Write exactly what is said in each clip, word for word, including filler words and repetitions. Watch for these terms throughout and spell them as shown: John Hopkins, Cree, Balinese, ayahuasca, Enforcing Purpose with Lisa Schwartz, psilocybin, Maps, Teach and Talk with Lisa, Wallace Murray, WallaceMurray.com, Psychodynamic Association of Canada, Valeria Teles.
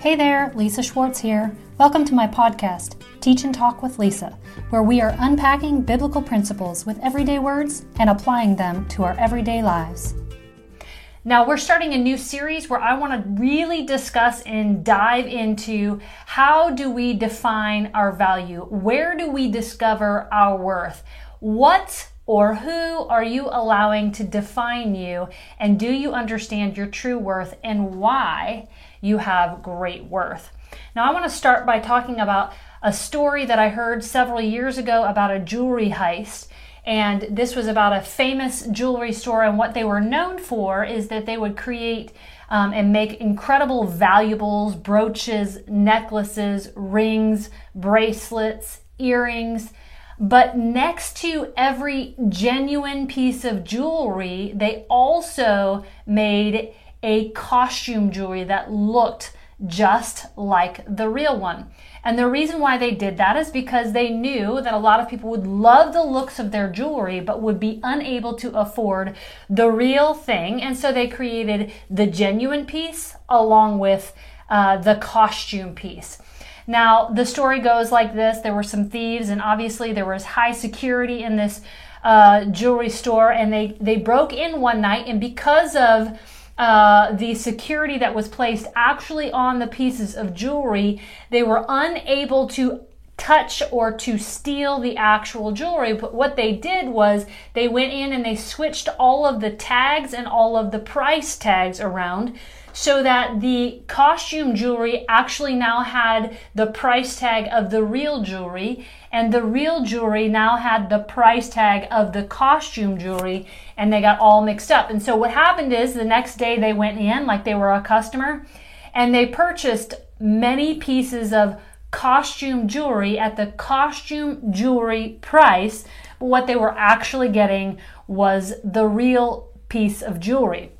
Hey there, Lisa Schwartz here. Welcome to my podcast, Teach and Talk with Lisa, where we are unpacking biblical principles with everyday words and applying them to our everyday lives. Now, we're starting a new series where I want to really discuss and dive into how do we define our value? Where do we discover our worth? What or who are you allowing to define you? And do you understand your true worth and why you have great worth? Now, I want to start by talking about a story that I heard several years ago about a jewelry heist. And this was about a famous jewelry store, and what they were known for is that they would create um, and make incredible valuables, brooches, necklaces, rings, bracelets, earrings. But next to every genuine piece of jewelry, they also made a costume jewelry that looked just like the real one. And the reason why they did that is because they knew that a lot of people would love the looks of their jewelry but would be unable to afford the real thing. And so they created the genuine piece along with uh, the costume piece. Now, the story goes like this. There were some thieves, and obviously there was high security in this uh, jewelry store, and they, they broke in one night, and because of Uh, the security that was placed actually on the pieces of jewelry, they were unable to touch or to steal the actual jewelry. But what they did was they went in and they switched all of the tags and all of the price tags around so that the costume jewelry actually now had the price tag of the real jewelry, and the real jewelry now had the price tag of the costume jewelry, and they got all mixed up. And so what happened is the next day they went in like they were a customer, and they purchased many pieces of costume jewelry at the costume jewelry price, but what they were actually getting was the real piece of jewelry.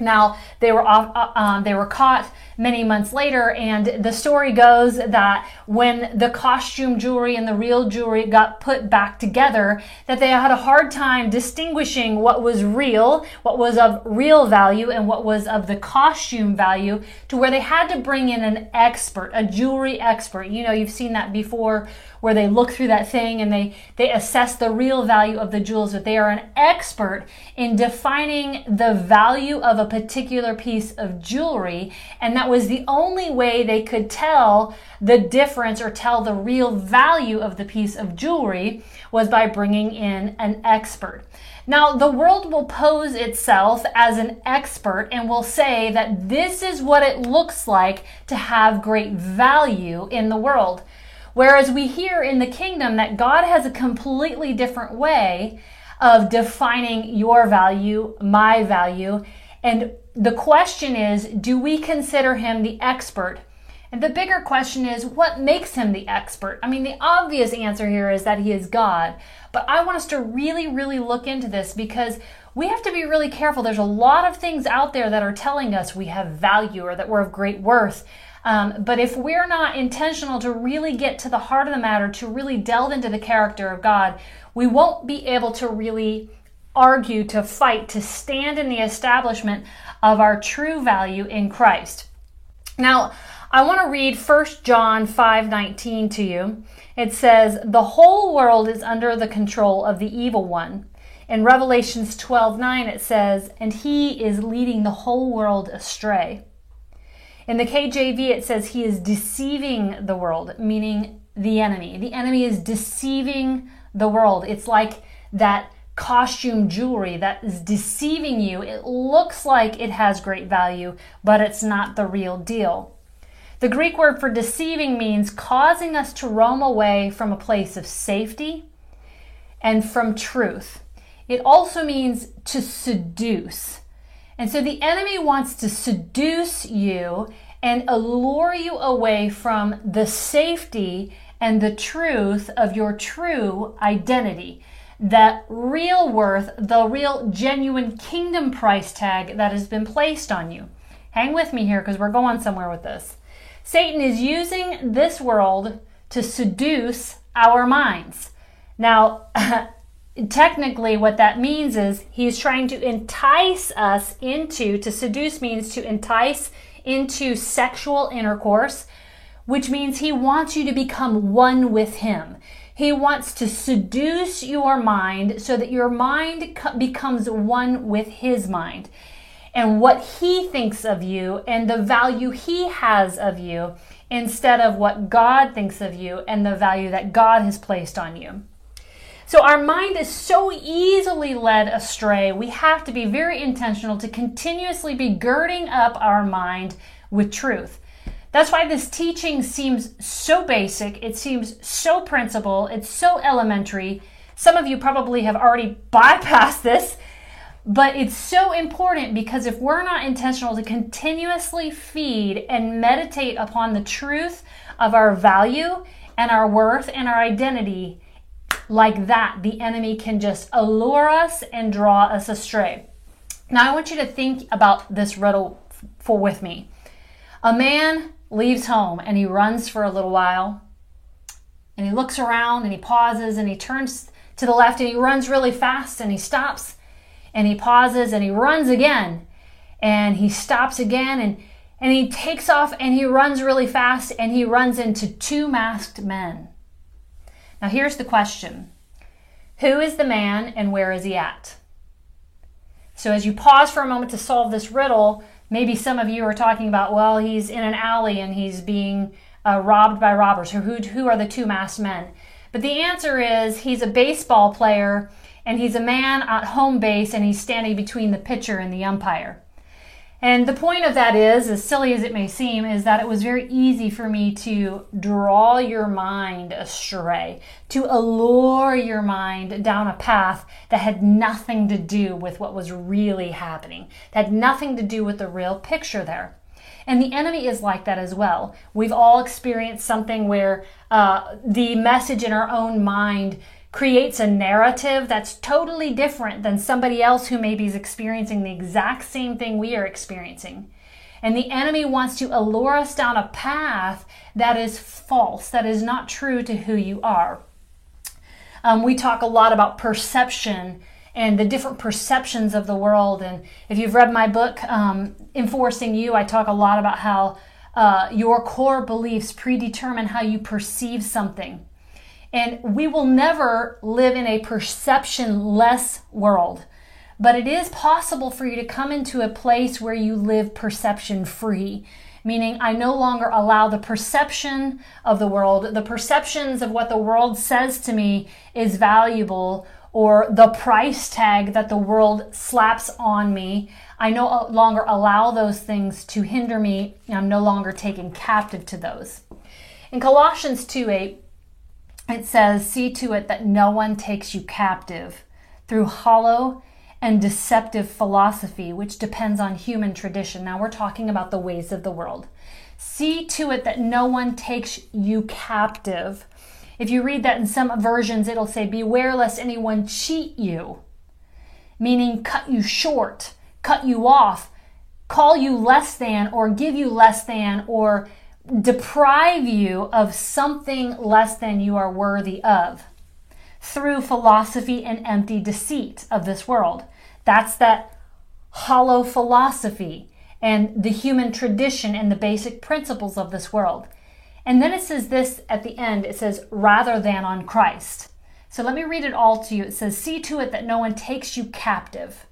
Now, they were off, uh, um, they were caught many months later, and the story goes that when the costume jewelry and the real jewelry got put back together, that they had a hard time distinguishing what was real, what was of real value, and what was of the costume value, to where they had to bring in an expert, a jewelry expert. You know, you've seen that before, where they look through that thing and they, they assess the real value of the jewels, but they are an expert in defining the value of a particular piece of jewelry, and that was the only way they could tell the difference or tell the real value of the piece of jewelry was by bringing in an expert. Now, the world will pose itself as an expert and will say that this is what it looks like to have great value in the world. Whereas we hear in the kingdom that God has a completely different way of defining your value, my value. And the question is, do we consider him the expert? And the bigger question is, what makes him the expert? I mean, the obvious answer here is that he is God. But I want us to really, really look into this, because we have to be really careful. There's a lot of things out there that are telling us we have value or that we're of great worth. Um, but if we're not intentional to really get to the heart of the matter, to really delve into the character of God, we won't be able to really argue, to fight, to stand in the establishment of our true value in Christ. Now, I want to read First John five nineteen to you. It says, "The whole world is under the control of the evil one." In Revelations twelve nine, it says, "And he is leading the whole world astray." In the K J V, it says, "He is deceiving the world," meaning the enemy. The enemy is deceiving the world. It's like that costume jewelry that is deceiving you. It looks like it has great value, but it's not the real deal. The Greek word for deceiving means causing us to roam away from a place of safety and from truth. It also means to seduce. And so the enemy wants to seduce you and allure you away from the safety and the truth of your true identity. That real worth, the real genuine kingdom price tag that has been placed on you. Hang with me here, because we're going somewhere with this. Satan is using this world to seduce our minds. Now, technically what that means is he's trying to entice us into, to seduce means to entice into sexual intercourse, which means he wants you to become one with him. He wants to seduce your mind so that your mind becomes one with his mind and what he thinks of you and the value he has of you instead of what God thinks of you and the value that God has placed on you. So our mind is so easily led astray. We have to be very intentional to continuously be girding up our mind with truth. That's why this teaching seems so basic, it seems so principle, it's so elementary. Some of you probably have already bypassed this, but it's so important because if we're not intentional to continuously feed and meditate upon the truth of our value and our worth and our identity, like that, the enemy can just allure us and draw us astray. Now I want you to think about this riddle for with me. A man leaves home and he runs for a little while and he looks around and he pauses and he turns to the left and he runs really fast and he stops and he pauses and he runs again and he stops again and, and he takes off and he runs really fast and he runs into two masked men. Now here's the question. Who is the man and where is he at? So as you pause for a moment to solve this riddle, maybe some of you are talking about, well, he's in an alley and he's being uh, robbed by robbers. Who, who are the two masked men? But the answer is he's a baseball player and he's a man at home base and he's standing between the pitcher and the umpire. And the point of that is, as silly as it may seem, is that it was very easy for me to draw your mind astray, to allure your mind down a path that had nothing to do with what was really happening, that had nothing to do with the real picture there. And the enemy is like that as well. We've all experienced something where uh, the message in our own mind creates a narrative that's totally different than somebody else who maybe is experiencing the exact same thing we are experiencing. And the enemy wants to allure us down a path that is false, that is not true to who you are. Um, we talk a lot about perception and the different perceptions of the world. And if you've read my book, um, Enforcing You, I talk a lot about how uh, your core beliefs predetermine how you perceive something. And we will never live in a perception-less world. But it is possible for you to come into a place where you live perception-free, meaning I no longer allow the perception of the world, the perceptions of what the world says to me is valuable, or the price tag that the world slaps on me. I no longer allow those things to hinder me, and I'm no longer taken captive to those. In Colossians two eight, it says, see to it that no one takes you captive through hollow and deceptive philosophy, which depends on human tradition. Now we're talking about the ways of the world. See to it that no one takes you captive. If you read that in some versions, it'll say, beware lest anyone cheat you, meaning cut you short, cut you off, call you less than, or give you less than, or deprive you of something less than you are worthy of through philosophy and empty deceit of this world. That's that hollow philosophy and the human tradition and the basic principles of this world. And then it says this at the end, it says, rather than on Christ. So let me read it all to you. It says, see to it that no one takes you captive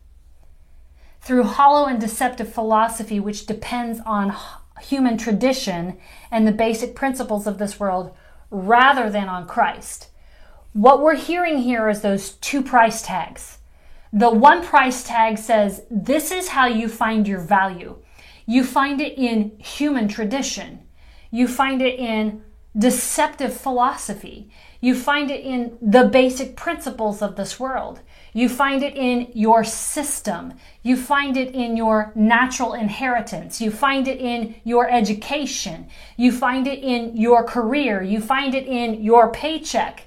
through hollow and deceptive philosophy, which depends on human tradition and the basic principles of this world rather than on Christ. What we're hearing here is those two price tags. The one price tag says, this is how you find your value. You find it in human tradition. You find it in deceptive philosophy. You find it in the basic principles of this world. You find it in your system. You find it in your natural inheritance. You find it in your education. You find it in your career. You find it in your paycheck.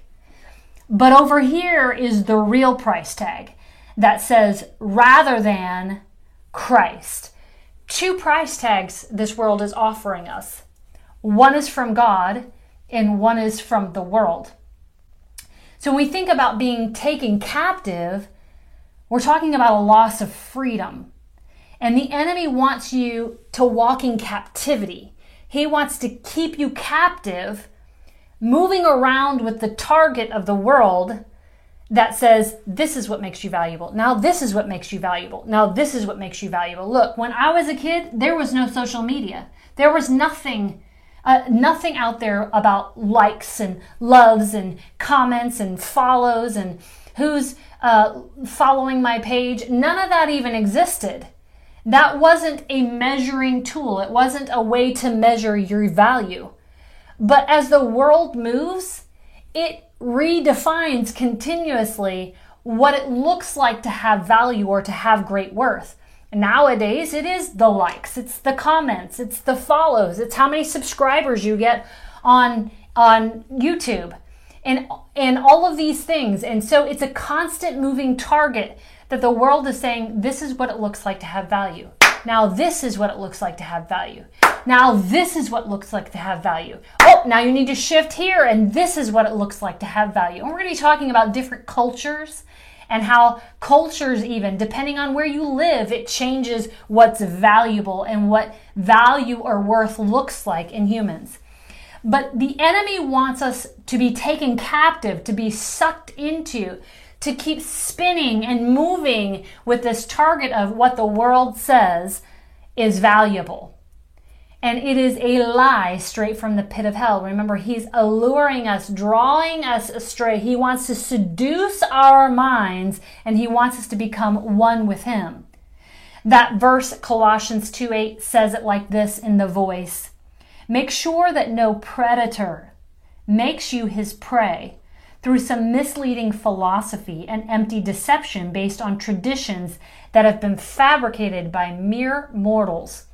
But over here is the real price tag that says rather than Christ. Two price tags this world is offering us. One is from God and one is from the world. So when we think about being taken captive, we're talking about a loss of freedom. And the enemy wants you to walk in captivity. He wants to keep you captive, moving around with the target of the world that says, this is what makes you valuable. Now this is what makes you valuable. Now this is what makes you valuable. Look, when I was a kid, there was no social media. There was nothing, uh, nothing out there about likes and loves and comments and follows and who's uh, following my page. None of that even existed. That wasn't a measuring tool. It wasn't a way to measure your value. But as the world moves, it redefines continuously what it looks like to have value or to have great worth. Nowadays, it is the likes, it's the comments, it's the follows, it's how many subscribers you get on on YouTube, and and all of these things. And so it's a constant moving target that the world is saying, this is what it looks like to have value. Now this is what it looks like to have value. Now this is what looks like to have value. Oh, now you need to shift here, and this is what it looks like to have value. And we're going to be talking about different cultures and how cultures, even depending on where you live, it changes what's valuable and what value or worth looks like in humans. But the enemy wants us to be taken captive, to be sucked into, to keep spinning and moving with this target of what the world says is valuable. And it is a lie straight from the pit of hell. Remember, he's alluring us, drawing us astray. He wants to seduce our minds, and he wants us to become one with him. That verse, Colossians two eight, says it like this in The Voice. Make sure that no predator makes you his prey through some misleading philosophy and empty deception based on traditions that have been fabricated by mere mortals.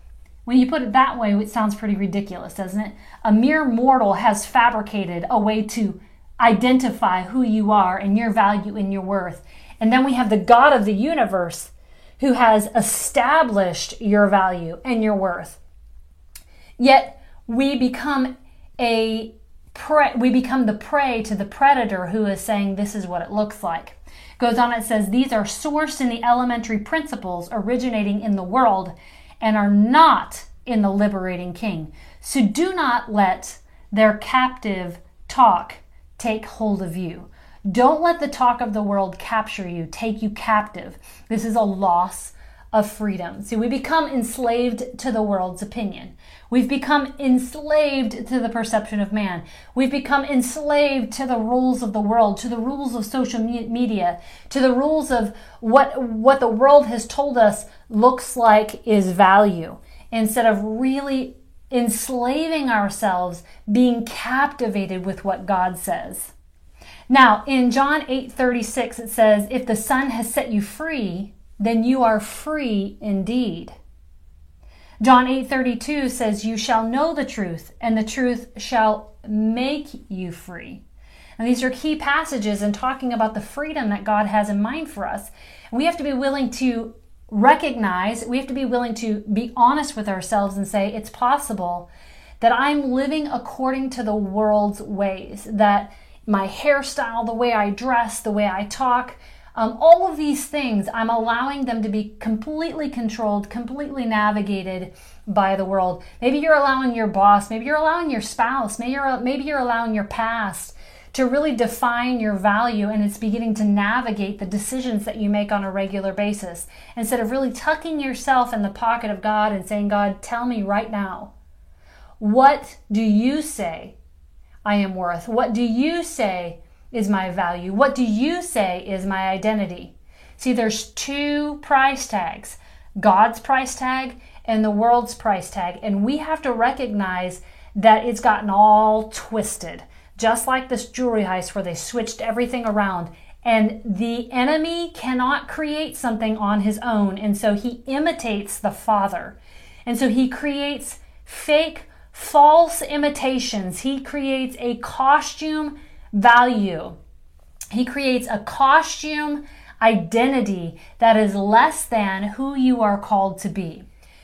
When you put it that way, it sounds pretty ridiculous, doesn't it? A mere mortal has fabricated a way to identify who you are and your value and your worth. And then we have the God of the universe who has established your value and your worth. Yet we become a Pre- we become the prey to the predator who is saying this is what it looks like. Goes on, it says, these are sourced in the elementary principles originating in the world and are not in the liberating king. So do not let their captive talk take hold of you. Don't let the talk of the world capture you, take you captive. This is a loss of freedom. See, we become enslaved to the world's opinion. We've become enslaved to the perception of man. We've become enslaved to the rules of the world, to the rules of social media, to the rules of what what the world has told us looks like is value, instead of really enslaving ourselves, being captivated with what God says. Now, in John eight thirty-six, it says, if the Son has set you free, then you are free indeed. John eight thirty-two says, you shall know the truth, and the truth shall make you free. And these are key passages in talking about the freedom that God has in mind for us. And we have to be willing to recognize, we have to be willing to be honest with ourselves and say, it's possible that I'm living according to the world's ways, that my hairstyle, the way I dress, the way I talk, Um, all of these things, I'm allowing them to be completely controlled, completely navigated by the world. Maybe you're allowing your boss, maybe you're allowing your spouse, maybe you're, maybe you're allowing your past to really define your value, and it's beginning to navigate the decisions that you make on a regular basis. Instead of really tucking yourself in the pocket of God and saying, God, tell me right now, what do you say I am worth? What do you say is my value? What do you say is my identity? See, there's two price tags, God's price tag and the world's price tag. And we have to recognize that it's gotten all twisted, just like this jewelry heist where they switched everything around. And the enemy cannot create something on his own. And so he imitates the Father. And so he creates fake, false imitations. He creates a costume value. He creates a costume identity that is less than who you are called to be.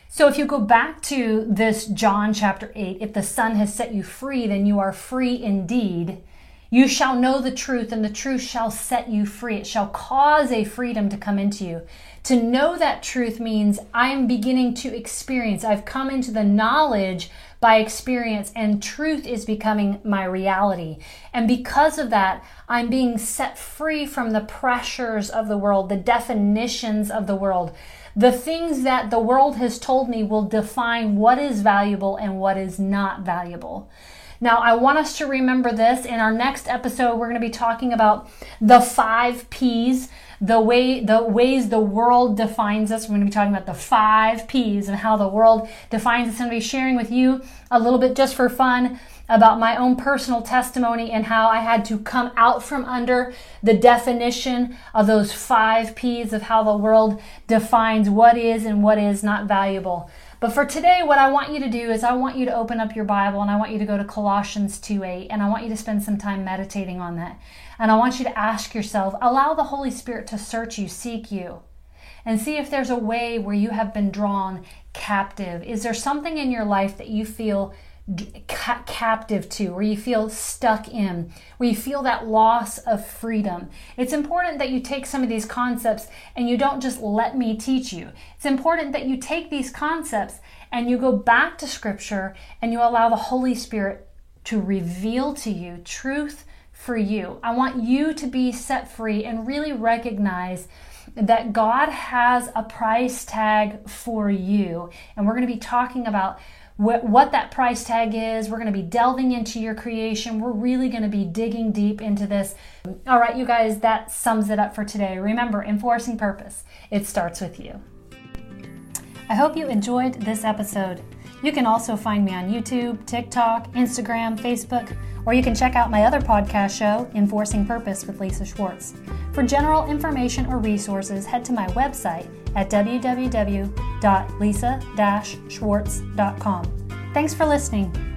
So if you go back to this John chapter eight, if the Son has set you free, then you are free indeed. You shall know the truth, and the truth shall set you free. It shall cause a freedom to come into you. To know that truth means I am beginning to experience. I've come into the knowledge by experience, and truth is becoming my reality. And because of that, I'm being set free from the pressures of the world, the definitions of the world, the things that the world has told me will define what is valuable and what is not valuable. Now, I want us to remember this. In our next episode, we're going to be talking about the five P's, the way, the ways the world defines us. We're going to be talking about the five P's and how the world defines us. I'm going to be sharing with you a little bit just for fun about my own personal testimony and how I had to come out from under the definition of those five P's of how the world defines what is and what is not valuable. But for today, what I want you to do is I want you to open up your Bible and I want you to go to Colossians two eight, and I want you to spend some time meditating on that. And I want you to ask yourself, allow the Holy Spirit to search you, seek you, and see if there's a way where you have been drawn captive. Is there something in your life that you feel ca- captive to, or you feel stuck in, where you feel that loss of freedom? It's important that you take some of these concepts and you don't just let me teach you. It's important that you take these concepts and you go back to Scripture and you allow the Holy Spirit to reveal to you truth for you. I want you to be set free and really recognize that God has a price tag for you. And we're going to be talking about what that price tag is. We're going to be delving into your creation. We're really going to be digging deep into this. All right, you guys, that sums it up for today. Remember, enforcing purpose, it starts with you. I hope you enjoyed this episode. You can also find me on YouTube, TikTok, Instagram, Facebook, or you can check out my other podcast show, Enforcing Purpose with Lisa Schwartz. For general information or resources, head to my website at w w w dot lisa dash schwartz dot com. Thanks for listening.